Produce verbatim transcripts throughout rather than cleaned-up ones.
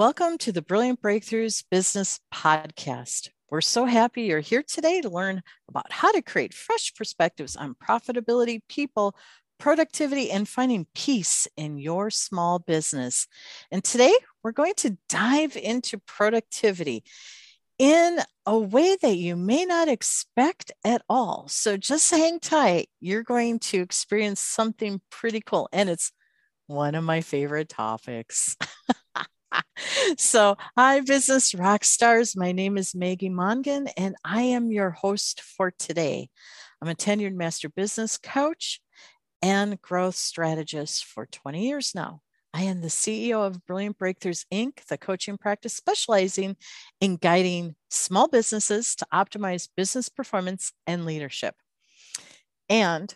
Welcome to the Brilliant Breakthroughs Business Podcast. We're so happy you're here today to learn about how to create fresh perspectives on profitability, people, productivity, and finding peace in your small business. And today we're going to dive into productivity in a way that you may not expect at all. So just hang tight. You're going to experience something pretty cool. And it's one of my favorite topics. So, hi, business rock stars. My name is Maggie Mongan, and I am your host for today. I'm a tenured master business coach and growth strategist for twenty years now. I am the C E O of Brilliant Breakthroughs, Incorporated, the coaching practice specializing in guiding small businesses to optimize business performance and leadership. And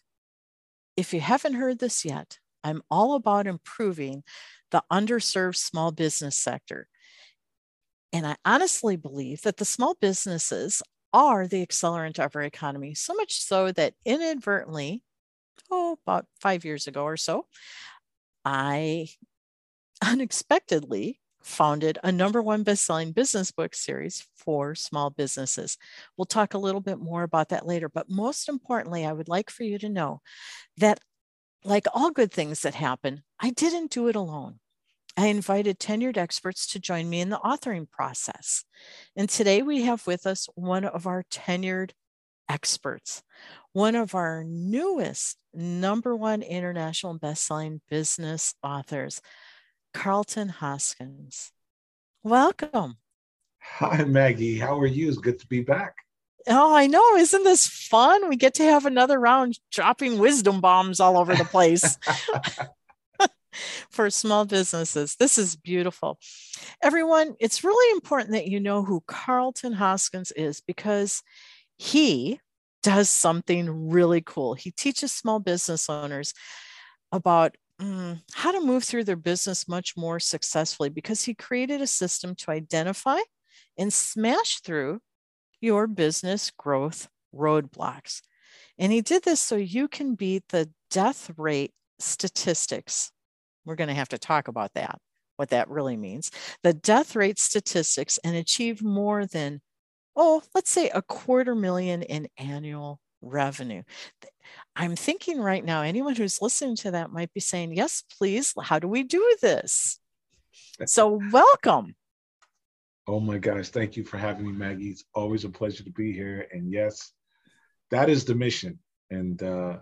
if you haven't heard this yet, I'm all about improving the underserved small business sector. And I honestly believe that the small businesses are the accelerant of our economy, so much so that inadvertently, oh, about five years ago or so, I unexpectedly founded a number one best-selling business book series for small businesses. We'll talk a little bit more about that later, but most importantly, I would like for you to know that like all good things that happen, I didn't do it alone. I invited tenured experts to join me in the authoring process. And today we have with us one of our tenured experts, one of our newest number one international bestselling business authors, Carlton Hoskins. Welcome. Hi, Maggie. How are you? It's good to be back. Oh, I know. Isn't this fun? We get to have another round dropping wisdom bombs all over the place for small businesses. This is beautiful. Everyone, it's really important that you know who Carlton Hoskins is because he does something really cool. He teaches small business owners about mm, how to move through their business much more successfully because he created a system to identify and smash through your business growth roadblocks. And he did this so you can beat the death rate statistics. We're going to have to talk about that, what that really means. The death rate statistics and achieve more than, oh, let's say a quarter million in annual revenue. I'm thinking right now, anyone who's listening to that might be saying, yes, please. How do we do this? So welcome. Oh my gosh, thank you for having me, Maggie. It's always a pleasure to be here. And yes, that is the mission. And uh,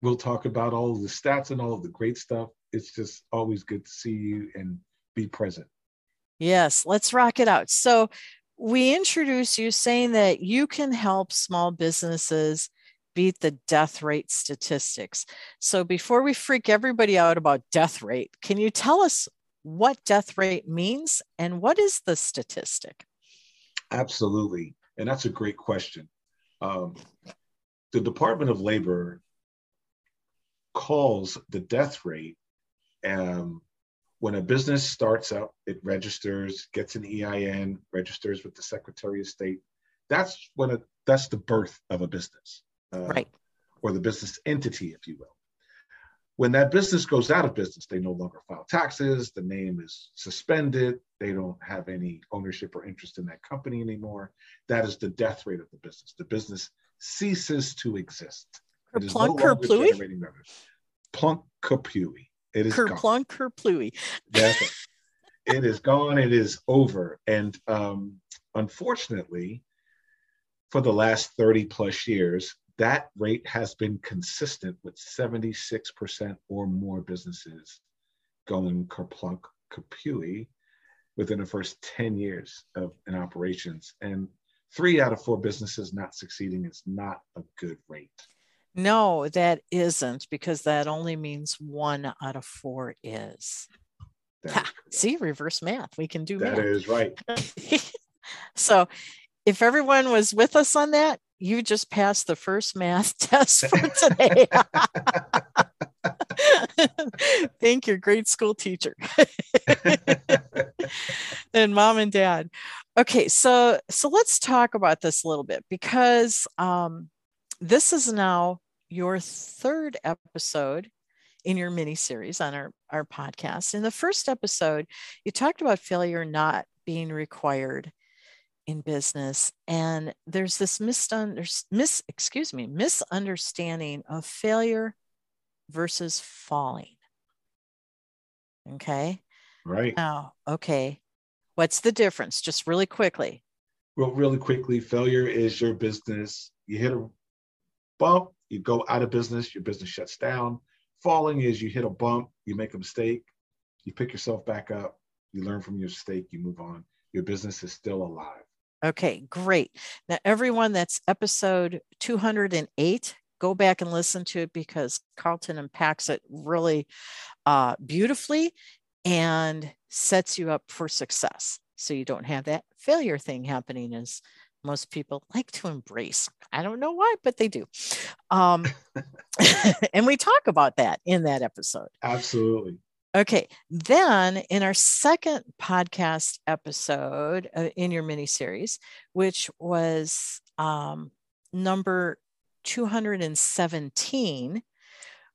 we'll talk about all of the stats and all of the great stuff. It's just always good to see you and be present. Yes, let's rock it out. So we introduce you saying that you can help small businesses beat the death rate statistics. So before we freak everybody out about death rate, can you tell us what death rate means and what is the statistic? Absolutely. And that's a great question. Um, the Department of Labor calls the death rate um, when a business starts up, it registers, gets an E I N, registers with the Secretary of State. That's when a, that's the birth of a business, uh, right? Or the business entity, if you will. When that business goes out of business, they no longer file taxes, the name is suspended, they don't have any ownership or interest in that company anymore. That is the death rate of the business. The business ceases to exist. Kerplunk-kerplooey? No Plunk-kerplooey. It is Kerplunk, gone. Kerplunk-kerplooey. That's it. It is gone. It is over. And um, unfortunately, for the last thirty plus years, that rate has been consistent with seventy-six percent or more businesses going kerplunk, kerplooey within the first ten years of in operations. And three out of four businesses not succeeding is not a good rate. No, that isn't, because that only means one out of four is. Ha, see, reverse math. We can do that. That is right. So if everyone was with us on that, you just passed the first math test for today. Thank your grade school teacher and mom and dad. Okay, so so let's talk about this a little bit because um, this is now your third episode in your mini series on our, our podcast. In the first episode, you talked about failure not being required in business. And there's this misunder- mis, excuse me, misunderstanding of failure versus falling. Okay. Right. Now, okay. What's the difference? Just really quickly. Well, really quickly, failure is your business. You hit a bump, you go out of business, your business shuts down. Falling is you hit a bump, you make a mistake, you pick yourself back up, you learn from your mistake, you move on. Your business is still alive. Okay, great. Now, everyone, that's episode two hundred eight. Go back and listen to it because Carlton unpacks it really uh, beautifully and sets you up for success. So you don't have that failure thing happening as most people like to embrace. I don't know why, but they do. Um, and we talk about that in that episode. Absolutely. Okay. Then in our second podcast episode uh, in your mini series, which was um, number two hundred seventeen,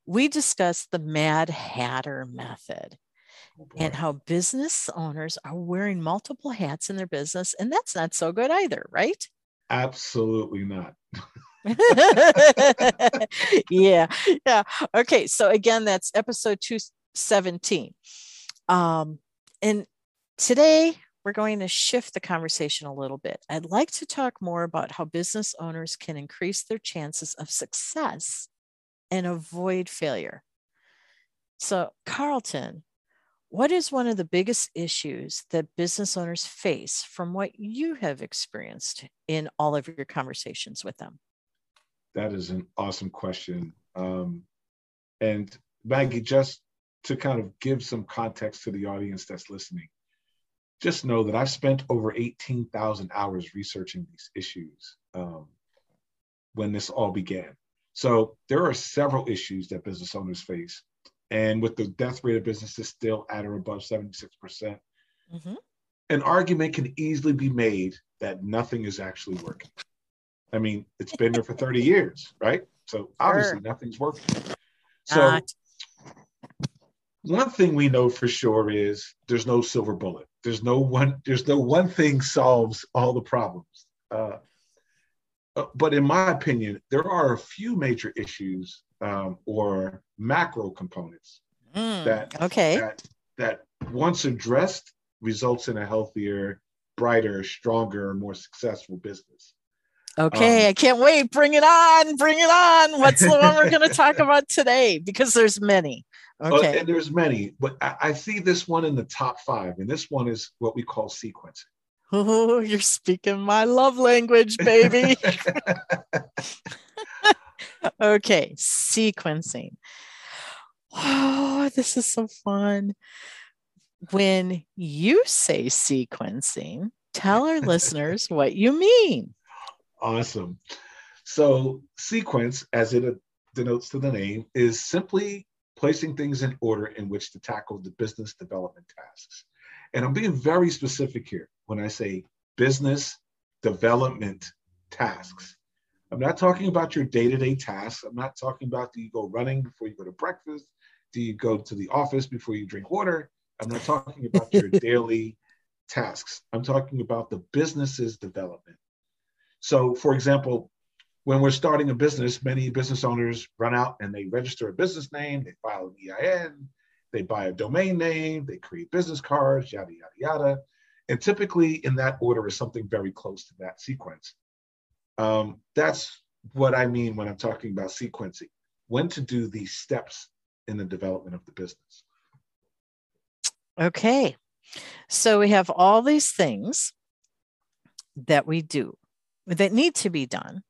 we discussed the Mad Hatter method. Oh, and how business owners are wearing multiple hats in their business. And that's not so good either, right? Absolutely not. yeah. Yeah. Okay. So again, that's episode two seventeen. Um, and today we're going to shift the conversation a little bit. I'd like to talk more about how business owners can increase their chances of success and avoid failure. So, Carlton, what is one of the biggest issues that business owners face from what you have experienced in all of your conversations with them? That is an awesome question. Um, and Maggie, just to kind of give some context to the audience that's listening, just know that I've spent over eighteen thousand hours researching these issues um, when this all began. So there are several issues that business owners face. And with the death rate of businesses still at or above seventy-six percent, mm-hmm. an argument can easily be made that nothing is actually working. I mean, it's been there for thirty years, right? So obviously sure. nothing's working. So Not. one thing we know for sure is there's no silver bullet. There's no one, there's no one thing solves all the problems. Uh, but in my opinion, there are a few major issues Um, or macro components mm, that, okay. that that once addressed results in a healthier, brighter, stronger, more successful business. Okay, um, I can't wait. Bring it on. Bring it on. What's the one we're going to talk about today? Because there's many. Okay, uh, and there's many, but I, I see this one in the top five, and this one is what we call sequencing. Oh, you're speaking my love language, baby. Okay, sequencing. Oh, this is so fun. When you say sequencing, tell our listeners what you mean. Awesome. So, sequence, as it denotes to the name, is simply placing things in order in which to tackle the business development tasks. And I'm being very specific here when I say business development tasks. I'm not talking about your day-to-day tasks. I'm not talking about do you go running before you go to breakfast? Do you go to the office before you drink water? I'm not talking about your daily tasks. I'm talking about the business's development. So, for example, when we're starting a business, many business owners run out and they register a business name, they file an E I N, they buy a domain name, they create business cards, yada, yada, yada. And typically in that order is something very close to that sequence. Um, that's what I mean when I'm talking about sequencing, when to do these steps in the development of the business. Okay. So we have all these things that we do that need to be done.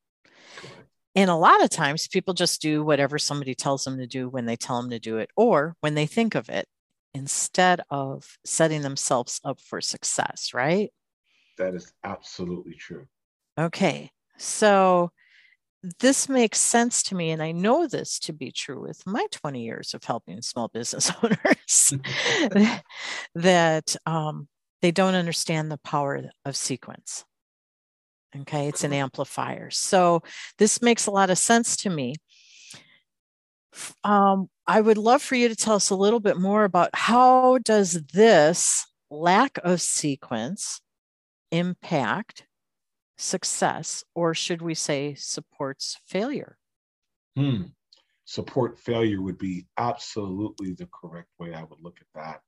Correct. And a lot of times people just do whatever somebody tells them to do when they tell them to do it, or when they think of it, instead of setting themselves up for success, right? That is absolutely true. Okay. So this makes sense to me, and I know this to be true with my twenty years of helping small business owners that um, they don't understand the power of sequence. Okay, it's an amplifier. So this makes a lot of sense to me. um, I would love for you to tell us a little bit more about how does this lack of sequence impact success, or should we say supports failure? Hmm. Support failure would be absolutely the correct way I would look at that.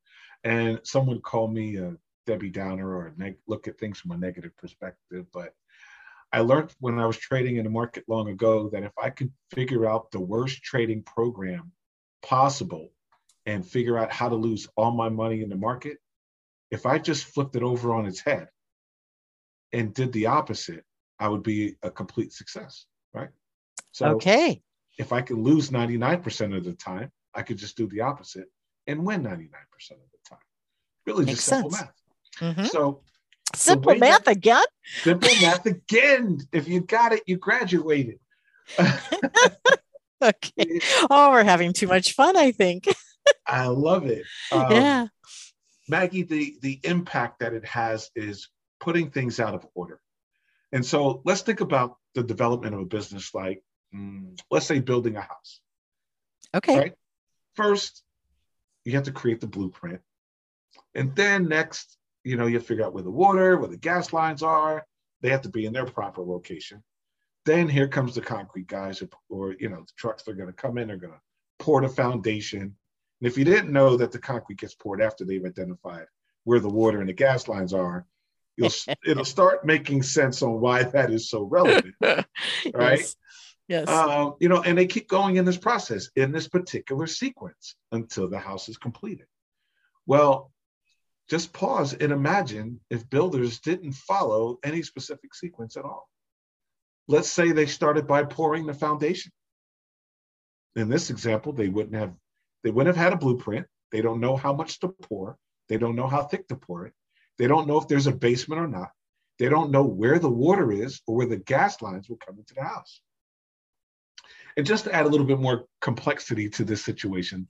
And some would call me a Debbie Downer or a neg- look at things from a negative perspective. But I learned when I was trading in the market long ago that if I could figure out the worst trading program possible and figure out how to lose all my money in the market, if I just flipped it over on its head and did the opposite, I would be a complete success, right? So okay. If I could lose ninety-nine percent of the time, I could just do the opposite and win ninety-nine percent of the time. Really Makes just simple sense. math. Mm-hmm. So simple math that, again? Simple math again. If you got it, you graduated. Okay. Oh, we're having too much fun, I think. I love it. Um, yeah. Maggie, the, the impact that it has is putting things out of order. And so let's think about the development of a business like, mm, let's say, building a house. Okay. Right? First, you have to create the blueprint. And then next, you know, you have to figure out where the water, where the gas lines are. They have to be in their proper location. Then here comes the concrete guys or, or you know, the trucks. They're going to come in. They're going to pour the foundation. And if you didn't know that the concrete gets poured after they've identified where the water and the gas lines are, you'll, it'll start making sense on why that is so relevant, right? Yes. yes. Uh, you know, and they keep going in this process, in this particular sequence until the house is completed. Well, just pause and imagine if builders didn't follow any specific sequence at all. Let's say they started by pouring the foundation. In this example, they wouldn't have They wouldn't have had a blueprint. They don't know how much to pour. They don't know how thick to pour it. They don't know if there's a basement or not. They don't know where the water is or where the gas lines will come into the house. And just to add a little bit more complexity to this situation,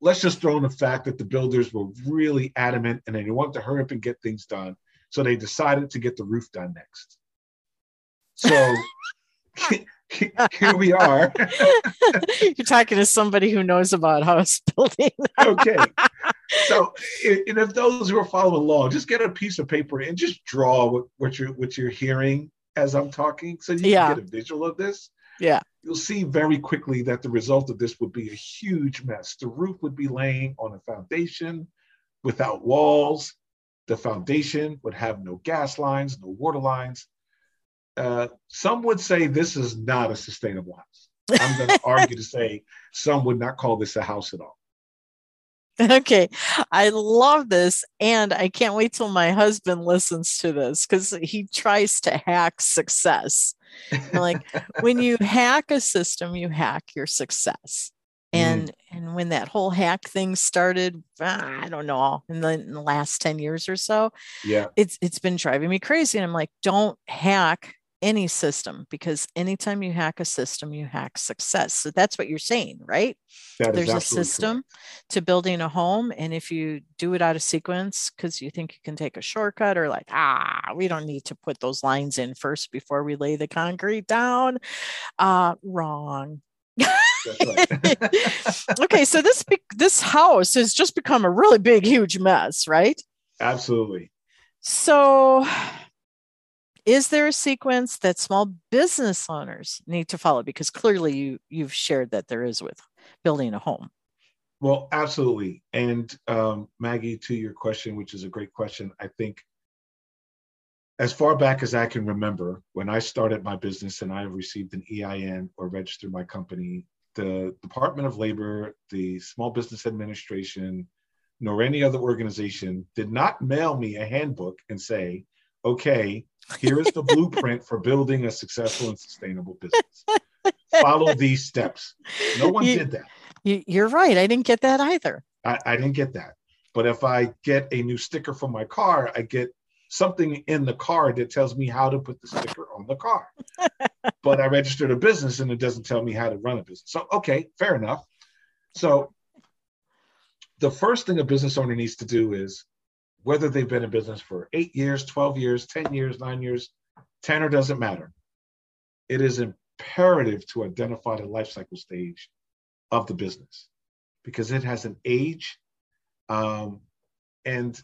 let's just throw in the fact that the builders were really adamant and they wanted to hurry up and get things done. So they decided to get the roof done next. So here we are. You're talking to somebody who knows about house building. Okay. So, and if those who are following along, just get a piece of paper and just draw what, what you're what you're hearing as I'm talking, so you yeah. can get a visual of this. Yeah. You'll see very quickly that the result of this would be a huge mess. The roof would be laying on a foundation without walls. The foundation would have no gas lines, no water lines. Uh, some would say this is not a sustainable house. I'm going to argue to say some would not call this a house at all. Okay. I love this. And I can't wait till my husband listens to this because he tries to hack success. Like when you hack a system, you hack your success. And mm. and when that whole hack thing started, ah, I don't know, in the, in the last ten years or so, yeah, it's it's been driving me crazy. And I'm like, don't hack any system, because anytime you hack a system, you hack success. So that's what you're saying, right? That There's a system correct. to building a home. And if you do it out of sequence because you think you can take a shortcut or like, ah, we don't need to put those lines in first before we lay the concrete down. Uh, wrong. Okay, so this this house has just become a really big, huge mess, right? Absolutely. So is there a sequence that small business owners need to follow? Because clearly you, you've shared that there is with building a home. Well, absolutely. And um, Maggie, to your question, which is a great question, I think as far back as I can remember, when I started my business and I received an E I N or registered my company, the Department of Labor, the Small Business Administration, nor any other organization did not mail me a handbook and say, okay, here is the blueprint for building a successful and sustainable business. Follow these steps. No one you, did that. You, you're right. I didn't get that either. I, I didn't get that. But if I get a new sticker for my car, I get something in the car that tells me how to put the sticker on the car. But I registered a business and it doesn't tell me how to run a business. So, okay, fair enough. So the first thing a business owner needs to do is, whether they've been in business for eight years, twelve years, ten years, nine years, ten or doesn't matter, it is imperative to identify the life cycle stage of the business because it has an age. Um, and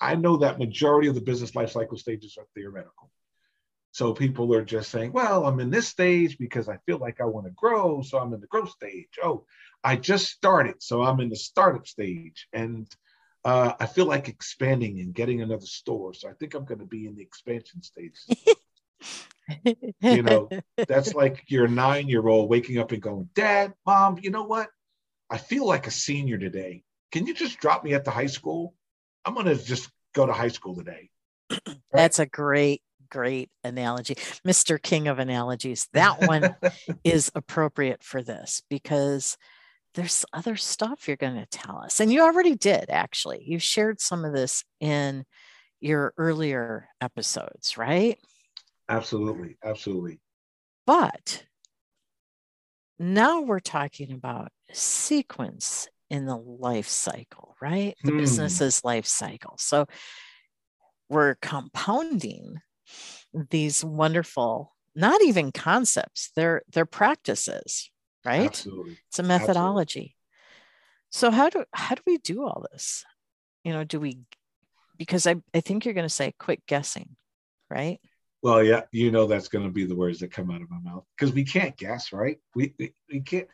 I know that majority of the business life cycle stages are theoretical. So people are just saying, well, I'm in this stage because I feel like I want to grow. So I'm in the growth stage. Oh, I just started. So I'm in the startup stage. And uh, I feel like expanding and getting another store. So I think I'm going to be in the expansion stage. You know, that's like your nine-year-old waking up and going, Dad, Mom, you know what? I feel like a senior today. Can you just drop me at the high school? I'm going to just go to high school today. Right? That's a great, great analogy. Mister King of analogies. That one is appropriate for this because there's other stuff you're going to tell us. And you already did, actually. You shared some of this in your earlier episodes, right? Absolutely. Absolutely. But now we're talking about sequence in the life cycle, right? The mm. business's life cycle. So we're compounding these wonderful, not even concepts, they're, they're practices, right? Absolutely. It's a methodology. Absolutely. So how do, how do we do all this? You know, do we, because I, I think you're going to say quick guessing, right? Well, yeah, you know, that's going to be the words that come out of my mouth because we can't guess, right? We, we, we can't.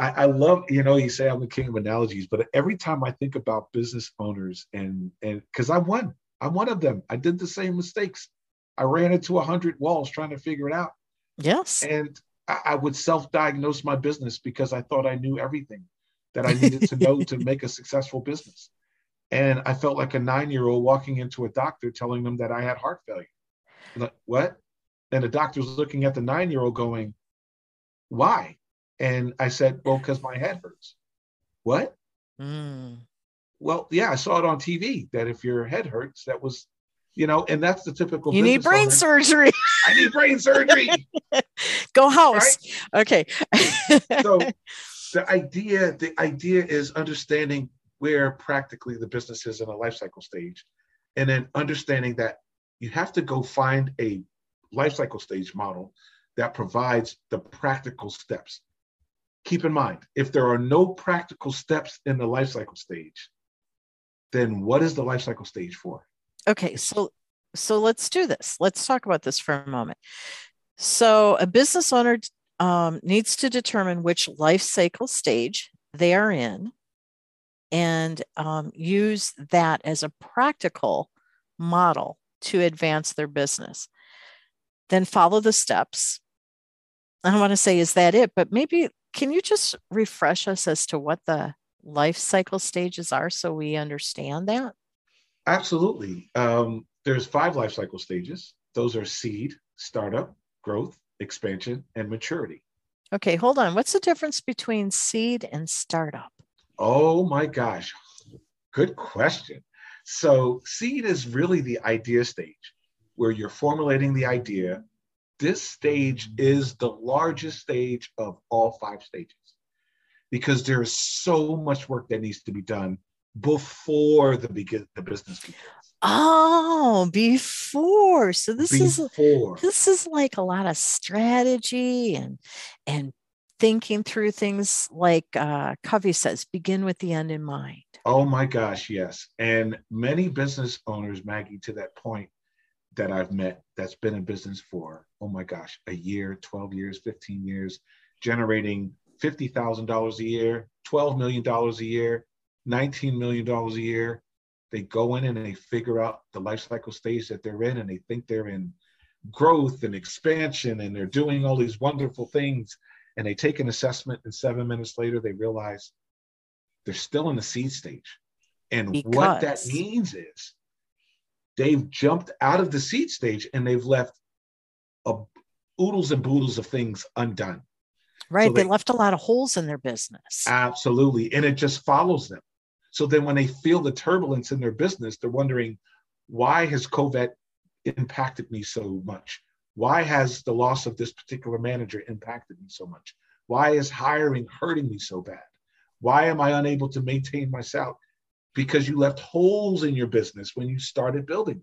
I love, you know, you say I'm the king of analogies, but every time I think about business owners and, and cause I won, I'm one of them. I did the same mistakes. I ran into a hundred walls trying to figure it out. Yes. And I, I would self-diagnose my business because I thought I knew everything that I needed to know to make a successful business. And I felt like a nine-year-old walking into a doctor telling them that I had heart failure. I'm like, what? And the doctor's looking at the nine-year-old going, why? And I said, well, because my head hurts. What? Mm. Well, yeah, I saw it on T V that if your head hurts, that was, you know, and that's the typical. You need brain owner. surgery. I need brain surgery. Go house. Right? Okay. So the idea, the idea is understanding where practically the business is in a life cycle stage. And then understanding that you have to go find a life cycle stage model that provides the practical steps. Keep in mind, if there are no practical steps in the life cycle stage, then what is the life cycle stage for? Okay, so so let's do this. Let's talk about this for a moment. So a business owner um, needs to determine which life cycle stage they are in and um, use that as a practical model to advance their business. Then follow the steps. I don't want to say, is that it? But maybe can you just refresh us as to what the life cycle stages are so we understand that? Absolutely. Um, there's five life cycle stages. Those are seed, startup, growth, expansion, and maturity. Okay, hold on. What's the difference between seed and startup? Oh my gosh. Good question. So seed is really the idea stage where you're formulating the idea. This stage is the largest stage of all five stages because there is so much work that needs to be done before the, begin, the business begins. Oh, before. So this before. is this is like a lot of strategy and, and thinking through things like uh, Covey says, begin with the end in mind. Oh my gosh, yes. And many business owners, Maggie, to that point, that I've met that's been in business for, oh my gosh, a year, twelve years, fifteen years, generating fifty thousand dollars a year, twelve million dollars a year, nineteen million dollars a year. They go in and they figure out the life cycle stage that they're in and they think they're in growth and expansion and they're doing all these wonderful things. And they take an assessment and seven minutes later, they realize they're still in the seed stage. And because what that means is they've jumped out of the seed stage and they've left a, oodles and boodles of things undone. Right. So they, they left a lot of holes in their business. Absolutely. And it just follows them. So then when they feel the turbulence in their business, they're wondering, why has COVID impacted me so much? Why has the loss of this particular manager impacted me so much? Why is hiring hurting me so bad? Why am I unable to maintain my salary? Because you left holes in your business when you started building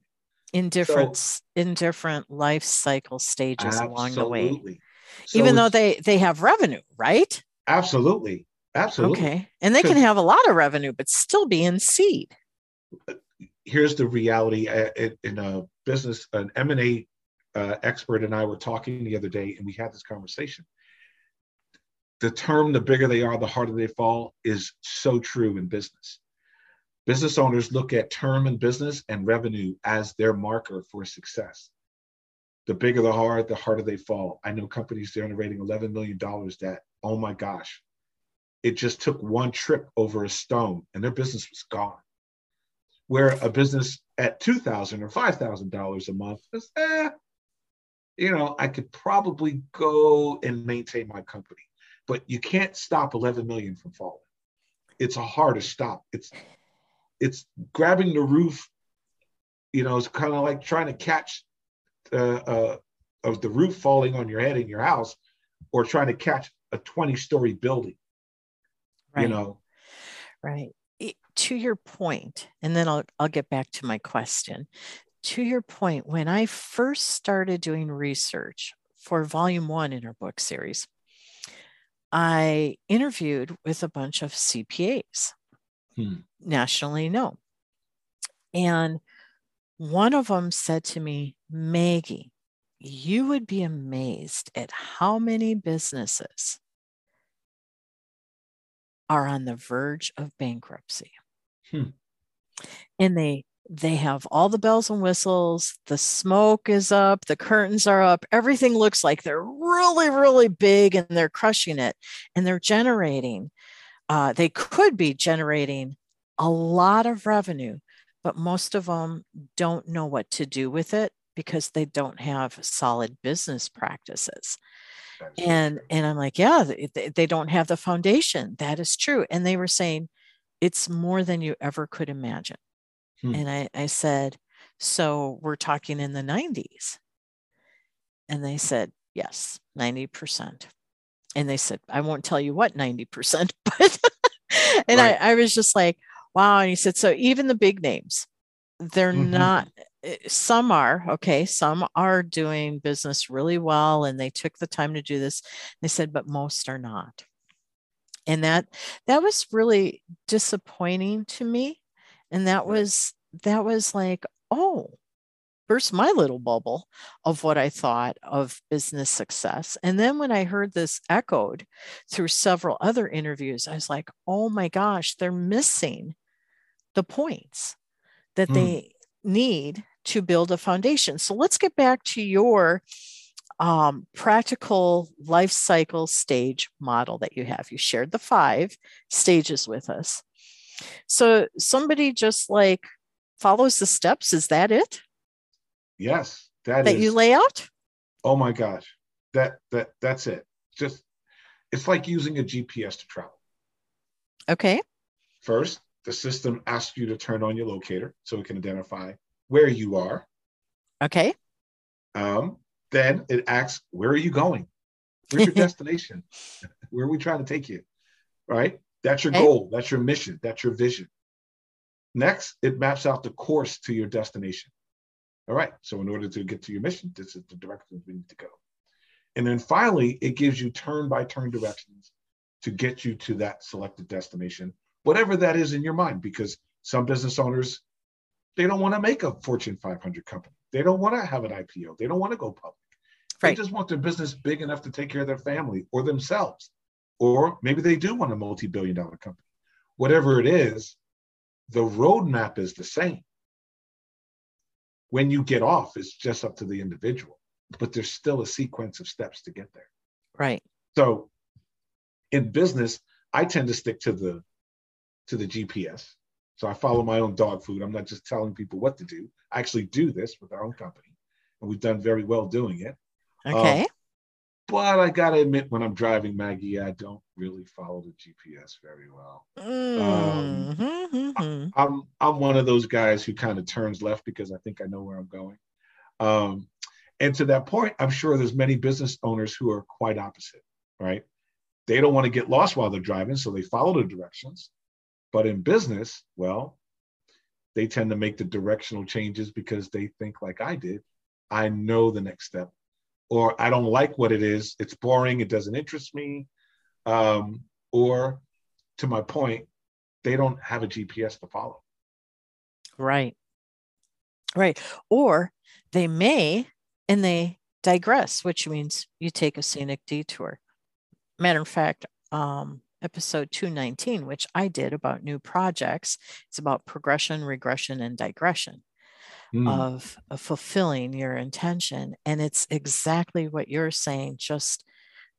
it. In different, so, in different life cycle stages absolutely. along the way. So even though they, they have revenue, right? Absolutely. Absolutely. Okay. And they can have a lot of revenue, but still be in seed. Here's the reality. In a business, an M and A uh, expert and I were talking the other day, and we had this conversation. The term, the bigger they are, the harder they fall, is so true in business. Business owners look at term in business and revenue as their marker for success. The bigger the hard, the harder they fall. I know companies generating eleven million dollars that, oh my gosh, it just took one trip over a stone and their business was gone. Where a business at two thousand dollars or five thousand dollars a month is, eh, you know, I could probably go and maintain my company. But you can't stop eleven million from falling. It's a hard to stop. It's it's grabbing the roof. You know, it's kind of like trying to catch uh, uh, of the roof falling on your head in your house, or trying to catch a twenty-story building. Right. You know, right. It, to your point, and then I'll I'll get back to my question. To your point, when I first started doing research for volume one in our book series, I interviewed with a bunch of C P As, hmm. nationally known. And one of them said to me, Maggie, you would be amazed at how many businesses are on the verge of bankruptcy. Hmm. And they they have all the bells and whistles, the smoke is up, the curtains are up, everything looks like they're really, really big and they're crushing it. And they're generating, uh, they could be generating a lot of revenue, but most of them don't know what to do with it because they don't have solid business practices. And, and I'm like, yeah, they, they don't have the foundation. That is true. And they were saying, it's more than you ever could imagine. And I, I said, so we're talking in the nineties. And they said, yes, ninety percent. And they said, I won't tell you what ninety percent, but and right. I, I was just like, wow. And he said, so even the big names, they're mm-hmm. not, some are, okay, some are doing business really well and they took the time to do this. They said, but most are not. And that that was really disappointing to me. And that was, that was like, oh, burst my little bubble of what I thought of business success. And then when I heard this echoed through several other interviews, I was like, oh my gosh, they're missing the points that mm. they need to build a foundation. So let's get back to your um, practical life cycle stage model that you have. You shared the five stages with us. So somebody just like follows the steps. Is that it? Yes, that, that is. That you lay out? Oh my gosh, that that that's it. Just it's like using a G P S to travel. Okay. First, the system asks you to turn on your locator so it can identify where you are. Okay. Um. Then it asks, where are you going? Where's your destination? Where are we trying to take you? Right. That's your goal. That's your mission. That's your vision. Next, it maps out the course to your destination. All right. So in order to get to your mission, this is the direction we need to go. And then finally, it gives you turn-by-turn directions to get you to that selected destination, whatever that is in your mind, because some business owners, they don't want to make a Fortune five hundred company. They don't want to have an I P O. They don't want to go public. Right. They just want their business big enough to take care of their family or themselves. Or maybe they do want a multi-billion dollar company. Whatever it is, the roadmap is the same. When you get off, it's just up to the individual, but there's still a sequence of steps to get there. Right. So in business, I tend to stick to the to the G P S. So I follow my own dog food. I'm not just telling people what to do. I actually do this with our own company, and we've done very well doing it. Okay. Um, But I got to admit, when I'm driving, Maggie, I don't really follow the G P S very well. Mm-hmm. Um, I, I'm I'm one of those guys who kind of turns left because I think I know where I'm going. Um, and to that point, I'm sure there's many business owners who are quite opposite, right? They don't want to get lost while they're driving, so they follow the directions. But in business, well, they tend to make the directional changes because they think like I did. I know the next step. Or I don't like what it is. It's boring. It doesn't interest me. um, or to my point, they don't have a G P S to follow. Right. Right. Or they may, and they digress, which means you take a scenic detour. Matter of fact, um, episode two nineteen, which I did about new projects, it's about progression, regression, and digression mm. of, of fulfilling your intention. And it's exactly what you're saying, just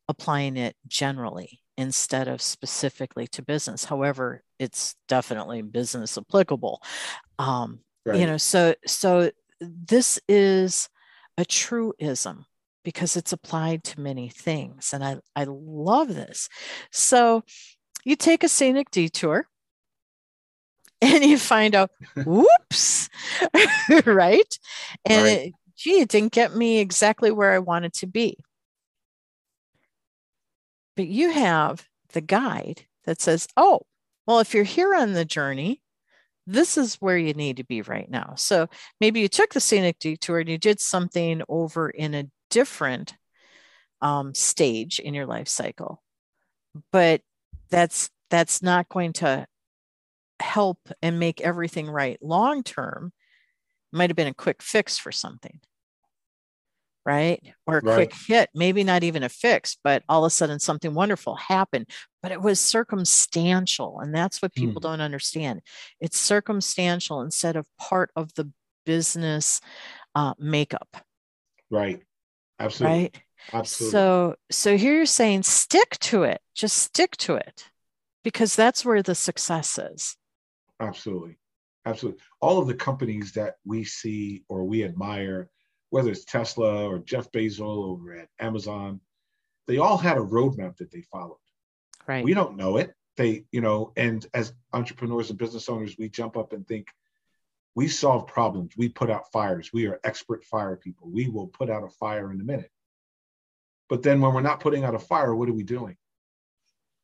applying it generally instead of specifically to business. However, it's definitely business applicable. Um, right. You know, so, so this is a truism because it's applied to many things. And I, I love this. So you take a scenic detour and you find out, whoops, right? And right. It, gee, it didn't get me exactly where I wanted to be. But you have the guide that says, oh, well, if you're here on the journey, this is where you need to be right now. So maybe you took the scenic detour and you did something over in a different um, stage in your life cycle, but that's, that's not going to help and make everything right. Long-term, might've been a quick fix for something, right? Or a right. quick hit, maybe not even a fix, but all of a sudden something wonderful happened, but it was circumstantial. And that's what people mm. don't understand. It's circumstantial instead of part of the business uh, makeup. Right. Absolutely. Right. Absolutely. So, so here you're saying, stick to it, just stick to it, because that's where the success is. Absolutely. Absolutely. All of the companies that we see or we admire, whether it's Tesla or Jeff Basil over at Amazon, they all had a roadmap that they followed. Right. We don't know it. They, you know, and as entrepreneurs and business owners, we jump up and think, we solve problems. We put out fires. We are expert fire people. We will put out a fire in a minute. But then when we're not putting out a fire, what are we doing?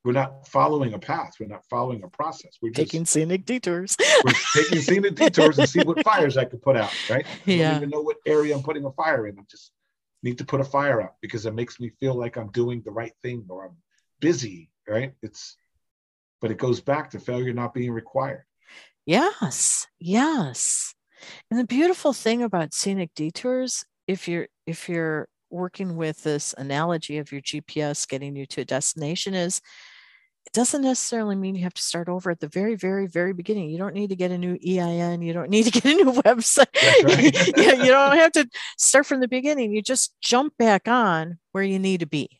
We're not following a path. We're not following a process. We're just taking scenic detours. We're taking scenic detours and see what fires I could put out, right? Yeah. I don't even know what area I'm putting a fire in. I just need to put a fire out because it makes me feel like I'm doing the right thing or I'm busy, right? It's, but it goes back to failure not being required. Yes. Yes. And the beautiful thing about scenic detours, if you're, if you're working with this analogy of your G P S getting you to a destination, is it doesn't necessarily mean you have to start over at the very, very, very beginning. You don't need to get a new E I N. You don't need to get a new website. That's right. you, you don't have to start from the beginning. You just jump back on where you need to be.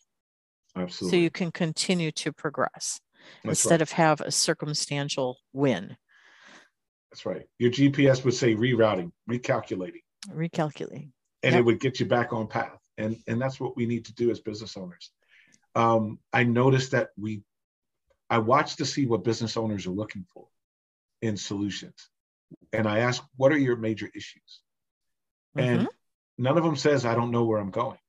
Absolutely. So you can continue to progress That's instead right. of have a circumstantial win. That's right. Your G P S would say rerouting, recalculating, recalculating, and yep. it would get you back on path. And, and that's what we need to do as business owners. Um, I noticed that we, I watched to see what business owners are looking for in solutions. And I asked, what are your major issues? And mm-hmm. none of them says, I don't know where I'm going.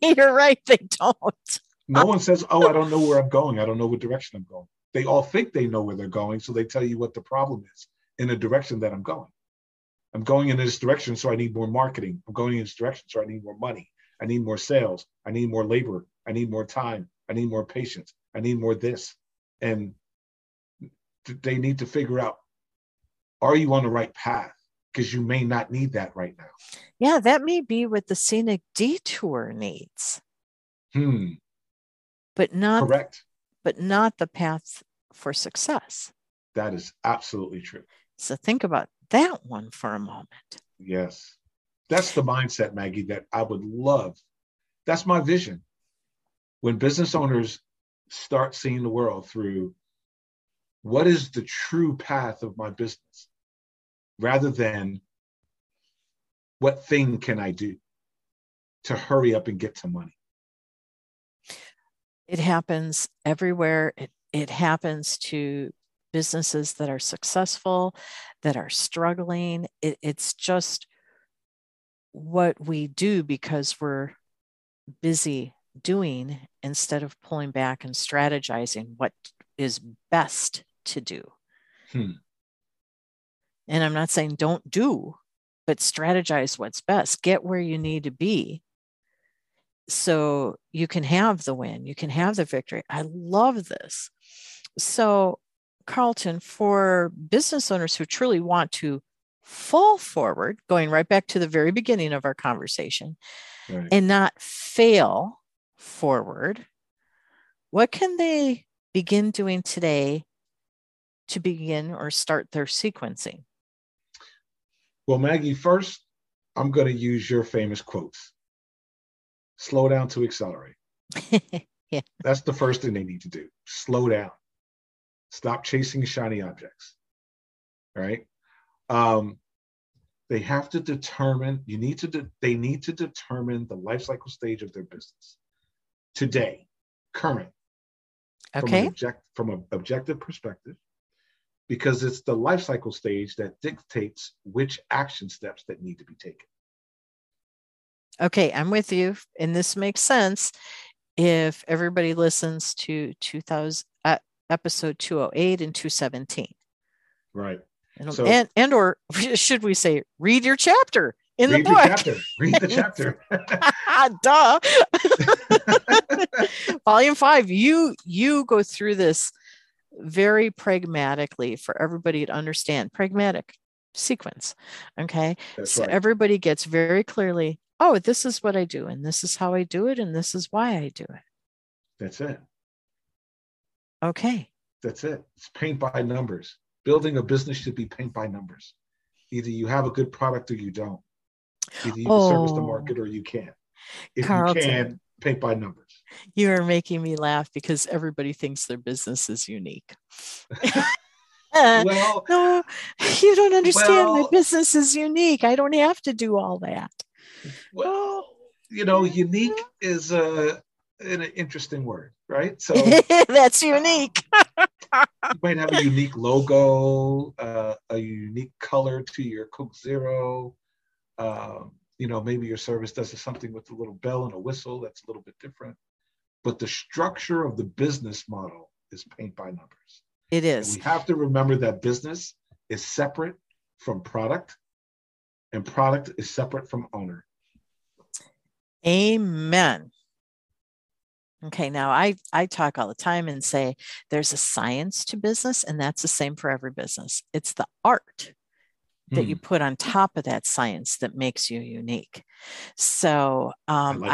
You're right. They don't. No one says, oh, I don't know where I'm going. I don't know what direction I'm going. They all think they know where they're going. So they tell you what the problem is in the direction that I'm going. I'm going in this direction, so I need more marketing. I'm going in this direction, so I need more money. I need more sales. I need more labor. I need more time. I need more patience. I need more this. And they need to figure out, are you on the right path? Because you may not need that right now. Yeah, that may be what the scenic detour needs. Hmm. But not correct. But not the path for success. That is absolutely true. So think about that one for a moment. Yes. That's the mindset, Maggie, that I would love. That's my vision. When business owners start seeing the world through what is the true path of my business rather than what thing can I do to hurry up and get to money? It happens everywhere. It, it happens to businesses that are successful, that are struggling. It, it's just what we do because we're busy doing instead of pulling back and strategizing what is best to do. Hmm. And I'm not saying don't do, but strategize what's best. Get where you need to be So you can have the win, you can have the victory. I love this. So Carlton, for business owners who truly want to fall forward, going right back to the very beginning of our conversation, right, and not fail forward, what can they begin doing today to begin or start their sequencing? Well, Maggie, first, I'm going to use your famous quotes. Slow down to accelerate. Yeah. That's the first thing they need to do. Slow down. Stop chasing shiny objects. All right. Um, they have to determine, you need to, de- they need to determine the life cycle stage of their business today, current. Okay. From an, object- from an objective perspective, because it's the life cycle stage that dictates which action steps that need to be taken. Okay, I'm with you. And this makes sense if everybody listens to two thousand, uh, episode two oh eight and two seventeen. Right. And, so, and, and or should we say, read your chapter in the book. Read your chapter. Read the chapter. Duh. Volume five, you, you go through this very pragmatically for everybody to understand. Pragmatic sequence. Okay. That's so right. Everybody gets very clearly, oh, this is what I do, and this is how I do it, and this is why I do it. That's it. Okay. That's it. It's paint by numbers. Building a business should be paint by numbers. Either you have a good product or you don't. Either you oh, can service the market or you can't. If Carlton, you can, paint by numbers. You are making me laugh because everybody thinks their business is unique. Well, no, you don't understand. Well, my business is unique. I don't have to do all that. Well, you know, unique is a, an interesting word, right? So that's unique. You might have a unique logo, uh, a unique color to your Coke Zero. Um, you know, maybe your service does something with a little bell and a whistle that's a little bit different. But the structure of the business model is paint by numbers. It is. And we have to remember that business is separate from product, and product is separate from owner. Amen. Okay, now I, I talk all the time and say there's a science to business, and that's the same for every business. It's the art that mm. you put on top of that science that makes you unique. So um, I, like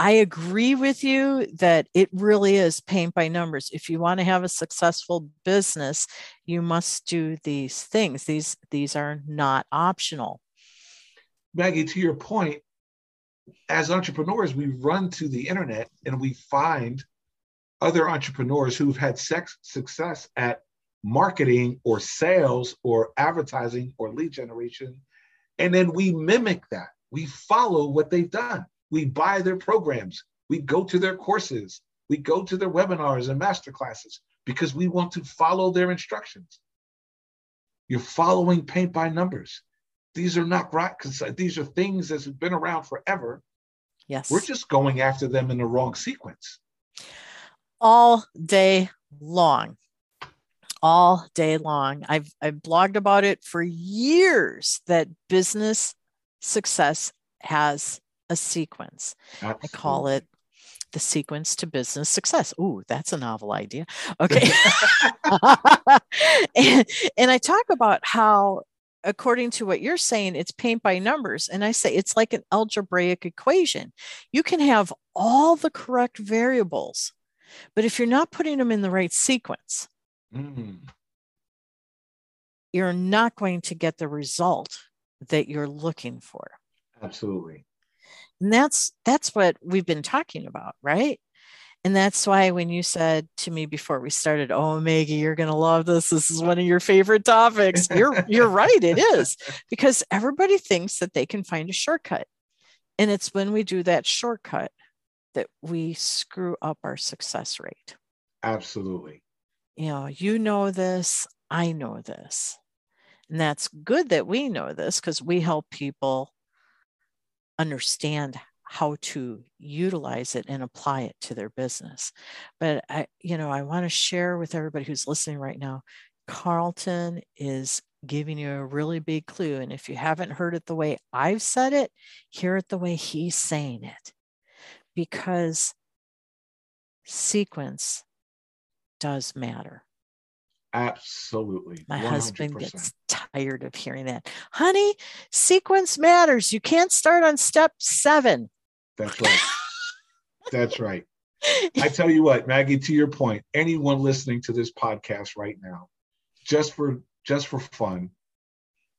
I, I agree with you that it really is paint by numbers. If you want to have a successful business, you must do these things. These, these are not optional. Maggie, to your point, as entrepreneurs, we run to the internet and we find other entrepreneurs who've had sex success at marketing or sales or advertising or lead generation. And then we mimic that. We follow what they've done. We buy their programs. We go to their courses. We go to their webinars and masterclasses because we want to follow their instructions. You're following paint by numbers. These are not rockets. These are things that have been around forever. Yes. We're just going after them in the wrong sequence. All day long. All day long. I've, I've blogged about it for years that business success has a sequence. Absolutely. I call it the sequence to business success. Ooh, that's a novel idea. Okay. and, and I talk about how, according to what you're saying, it's paint by numbers. And I say it's like an algebraic equation. You can have all the correct variables, but if you're not putting them in the right sequence, mm-hmm. you're not going to get the result that you're looking for. Absolutely. And that's, that's what we've been talking about, right? And that's why when you said to me before we started, oh, Maggie, you're going to love this. This is one of your favorite topics. You're you're right. It is, because everybody thinks that they can find a shortcut. And it's when we do that shortcut that we screw up our success rate. Absolutely. You know, you know this, I know this. And that's good that we know this because we help people understand how to utilize it and apply it to their business. But I, you know, I want to share with everybody who's listening right now, Carlton is giving you a really big clue. And if you haven't heard it the way I've said it, hear it the way he's saying it. because sequence does matter. Absolutely. My one hundred percent. Husband gets tired of hearing that. Honey, sequence matters. You can't start on step seven. That's right. That's right. I tell you what, Maggie, to your point, anyone listening to this podcast right now, just for just for fun,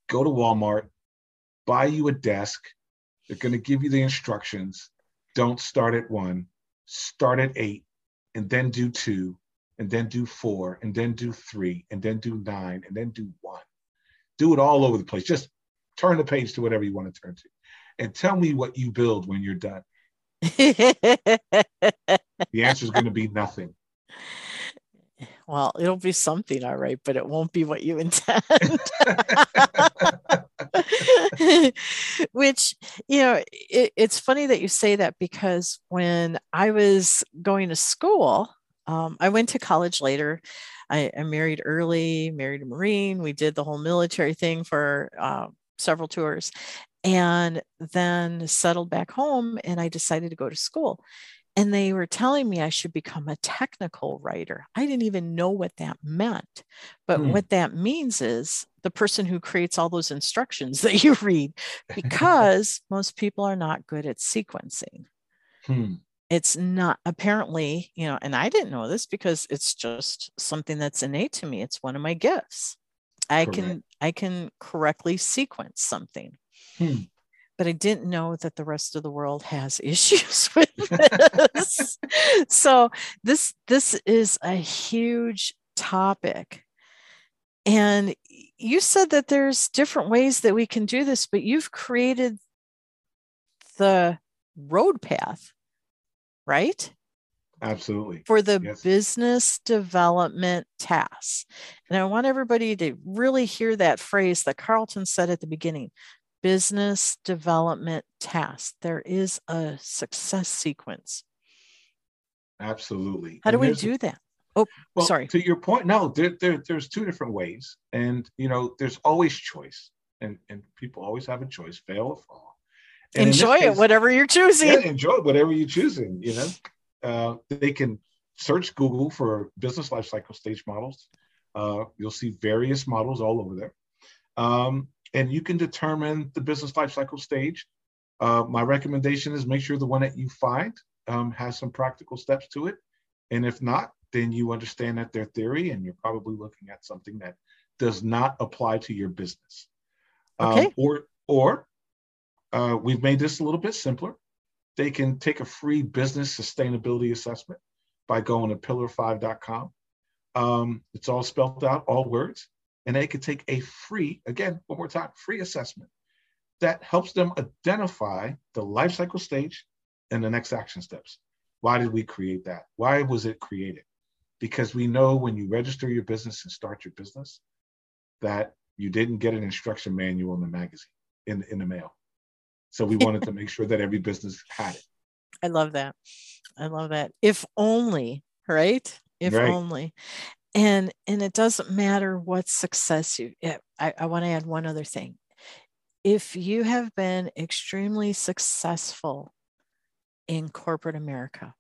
go to Walmart, buy you a desk. They're going to give you the instructions. Don't start at one, start at eight, and then do two, and then do four, and then do three, and then do nine, and then do one. Do it all over the place. Just turn the page to whatever you want to turn to. And tell me what you build when you're done. The answer is going to be nothing. Well, it'll be something, all right, but it won't be what you intend. Which, you know, it, it's funny that you say that, because when I was going to school, um, I went to college later. I, I married early, married a Marine. We did the whole military thing for uh, several tours, and then settled back home, and I decided to go to school. And they were telling me I should become a technical writer. I didn't even know what that meant. But mm. what that means is the person who creates all those instructions that you read, because most people are not good at sequencing. Mm. It's not, apparently, you know, and I didn't know this because it's just something that's innate to me. It's one of my gifts. I Correct. can, I can correctly sequence something. Hmm. But I didn't know that the rest of the world has issues with this. So this, this is a huge topic. And you said that there's different ways that we can do this, but you've created the road path, right? Absolutely. For the yes. business development tasks. And I want everybody to really hear that phrase that Carlton said at the beginning. Business development task. There is a success sequence. Absolutely. How do we do that? Oh, well, sorry. To your point, no, there, there, there's two different ways. And, you know, there's always choice. And and people always have a choice, fail or fall. And enjoy it, whatever you're choosing. Yeah, enjoy whatever you're choosing, you know. Uh, they can search Google for business lifecycle stage models. Uh, you'll see various models all over there. Um, And you can determine the business lifecycle stage. Uh, my recommendation is make sure the one that you find um, has some practical steps to it. And if not, then you understand that their theory, and you're probably looking at something that does not apply to your business. Okay. Um, or or uh, we've made this a little bit simpler. They can take a free business sustainability assessment by going to pillar five dot com. Um, it's all spelled out, all words. And they could take a free, again, one more time, free assessment that helps them identify the life cycle stage and the next action steps. Why did we create that? Why was it created? Because we know when you register your business and start your business, that you didn't get an instruction manual in the magazine, in, in the mail. So we wanted to make sure that every business had it. I love that. I love that. If only, right? If right. only. And and it doesn't matter what success you, I, I want to add one other thing. If you have been extremely successful in corporate America,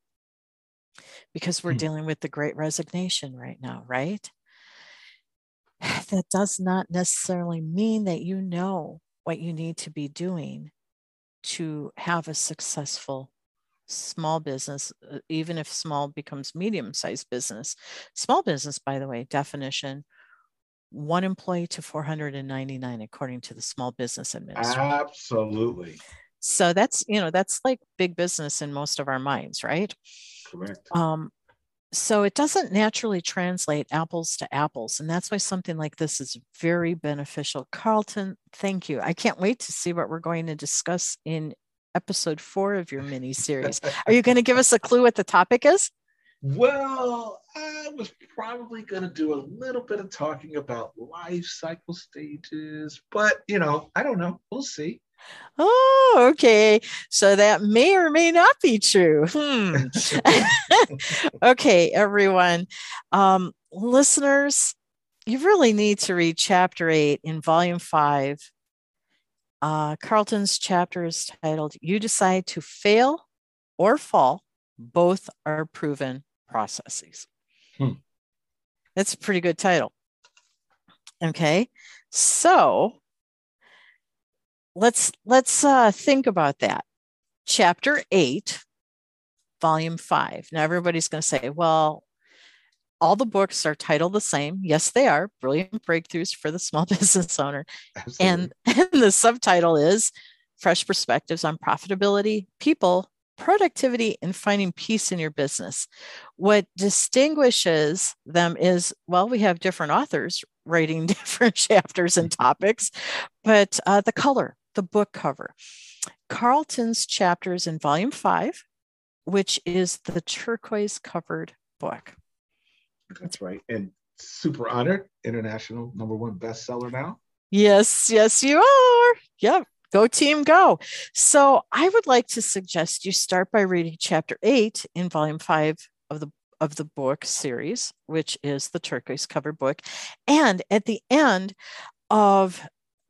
because we're mm. dealing with the Great Resignation right now, right? That does not necessarily mean that you know what you need to be doing to have a successful small business, even if small becomes medium-sized business. Small business, by the way, definition, one employee to four hundred ninety-nine, according to the Small Business Administration. Absolutely. So that's, you know, that's like big business in most of our minds, right? Correct. Um, so it doesn't naturally translate apples to apples. And that's why something like this is very beneficial. Carlton, thank you. I can't wait to see what we're going to discuss in episode four of your mini series. Are you going to give us a clue what the topic is? Well, I was probably going to do a little bit of talking about life cycle stages, but you know, I don't know. We'll see. Oh, okay. So that may or may not be true. Hmm. Okay, everyone. Um, listeners, you really need to read chapter eight in volume five. Uh, Carlton's chapter is titled, You Decide to Fail or fall, both are proven processes. Hmm. That's a pretty good title. Okay, so let's let's uh, think about that. Chapter eight, volume five. Now everybody's going to say, well, all the books are titled the same. Yes, they are. Brilliant Breakthroughs for the Small Business Owner. Absolutely. And, and the subtitle is Fresh Perspectives on Profitability, People, Productivity, and Finding Peace in Your Business. What distinguishes them is, well, we have different authors writing different chapters and topics, but uh, the color, the book cover. Carlton's chapters in volume five, which is the turquoise covered book. That's right. And super honored, international number one bestseller now. Yes, yes, you are. Yep. Go team, go. So I would like to suggest you start by reading chapter eight in volume five of the of the book series, which is the turquoise cover book. And at the end of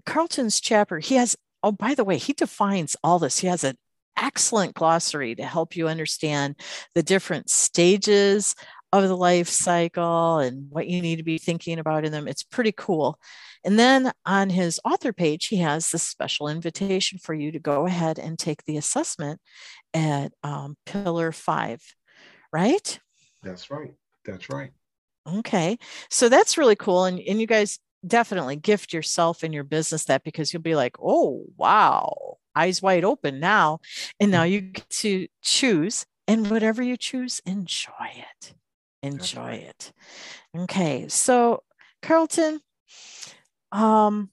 Carlton's chapter, he has, oh, by the way, he defines all this. He has an excellent glossary to help you understand the different stages of the life cycle and what you need to be thinking about in them. It's pretty cool. And then on his author page, he has this special invitation for you to go ahead and take the assessment at um, Pillar five, right? That's right. That's right. Okay. So that's really cool. And, and you guys definitely gift yourself and your business that, because you'll be like, oh, wow, eyes wide open now. And now you get to choose, and whatever you choose, enjoy it. Enjoy it. Okay. So Carlton, um,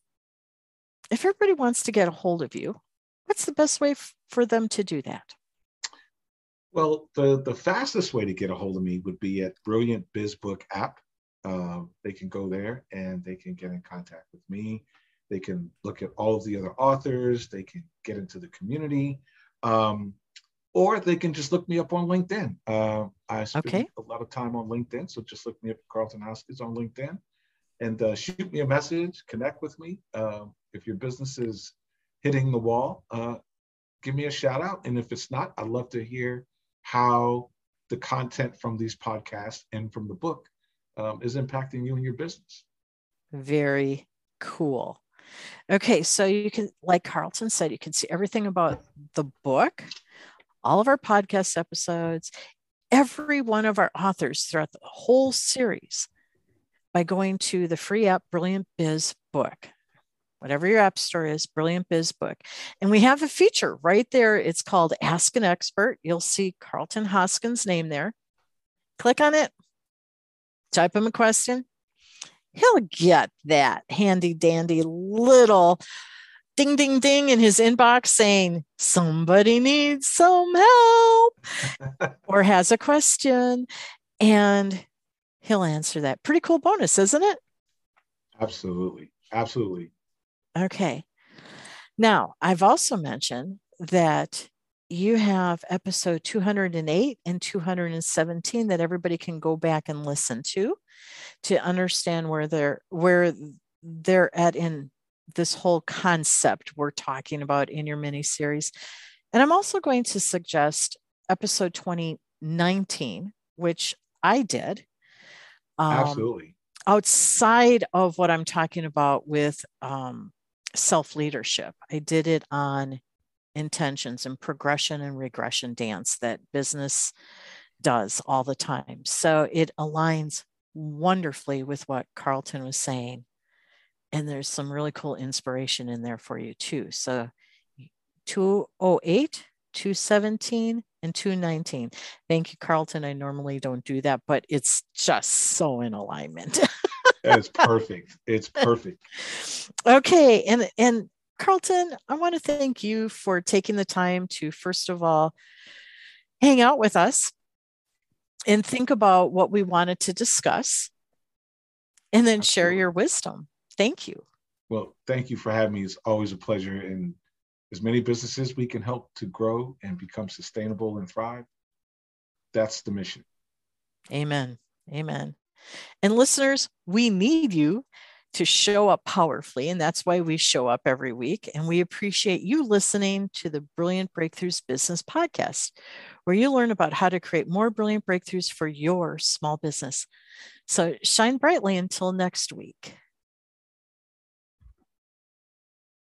if everybody wants to get a hold of you, what's the best way f- for them to do that? Well, the, the fastest way to get a hold of me would be at Brilliant BizBook app. Uh, they can go there and they can get in contact with me. They can look at all of the other authors. They can get into the community. Um, Or they can just look me up on LinkedIn. Uh, I spend okay. a lot of time on LinkedIn, so just look me up, Carlton Hoskins, on LinkedIn, and uh, shoot me a message, connect with me. Uh, if your business is hitting the wall, uh, give me a shout out. And if it's not, I'd love to hear how the content from these podcasts and from the book um, is impacting you and your business. Very cool. Okay, so you can, like Carlton said, you can see everything about the book, all of our podcast episodes, every one of our authors throughout the whole series by going to the free app, Brilliant Biz Book. Whatever your app store is, Brilliant Biz Book. And we have a feature right there. It's called Ask an Expert. You'll see Carlton Hoskins' name there. Click on it. Type him a question. He'll get that handy dandy little ding, ding, ding in his inbox saying, somebody needs some help or has a question, and he'll answer that. Pretty cool bonus, isn't it? Absolutely. Absolutely. Okay. Now, I've also mentioned that you have episode two hundred eight and two hundred seventeen that everybody can go back and listen to, to understand where they're, where they're at in this whole concept we're talking about in your mini series. And I'm also going to suggest episode twenty nineteen, which I did. Um, Absolutely. Outside of what I'm talking about with um, self-leadership, I did it on intentions and progression and regression dance that business does all the time. So it aligns wonderfully with what Carlton was saying. And there's some really cool inspiration in there for you too. So two oh eight, two seventeen, and two nineteen. Thank you, Carlton. I normally don't do that, but it's just so in alignment. It's perfect. It's perfect. Okay. And, and Carlton, I want to thank you for taking the time to, first of all, hang out with us and think about what we wanted to discuss, and then Absolutely. Share your wisdom. Thank you. Well, thank you for having me. It's always a pleasure. And as many businesses we can help to grow and become sustainable and thrive, that's the mission. Amen. Amen. And listeners, we need you to show up powerfully. And that's why we show up every week. And we appreciate you listening to the Brilliant Breakthroughs Business Podcast, where you learn about how to create more brilliant breakthroughs for your small business. So shine brightly until next week.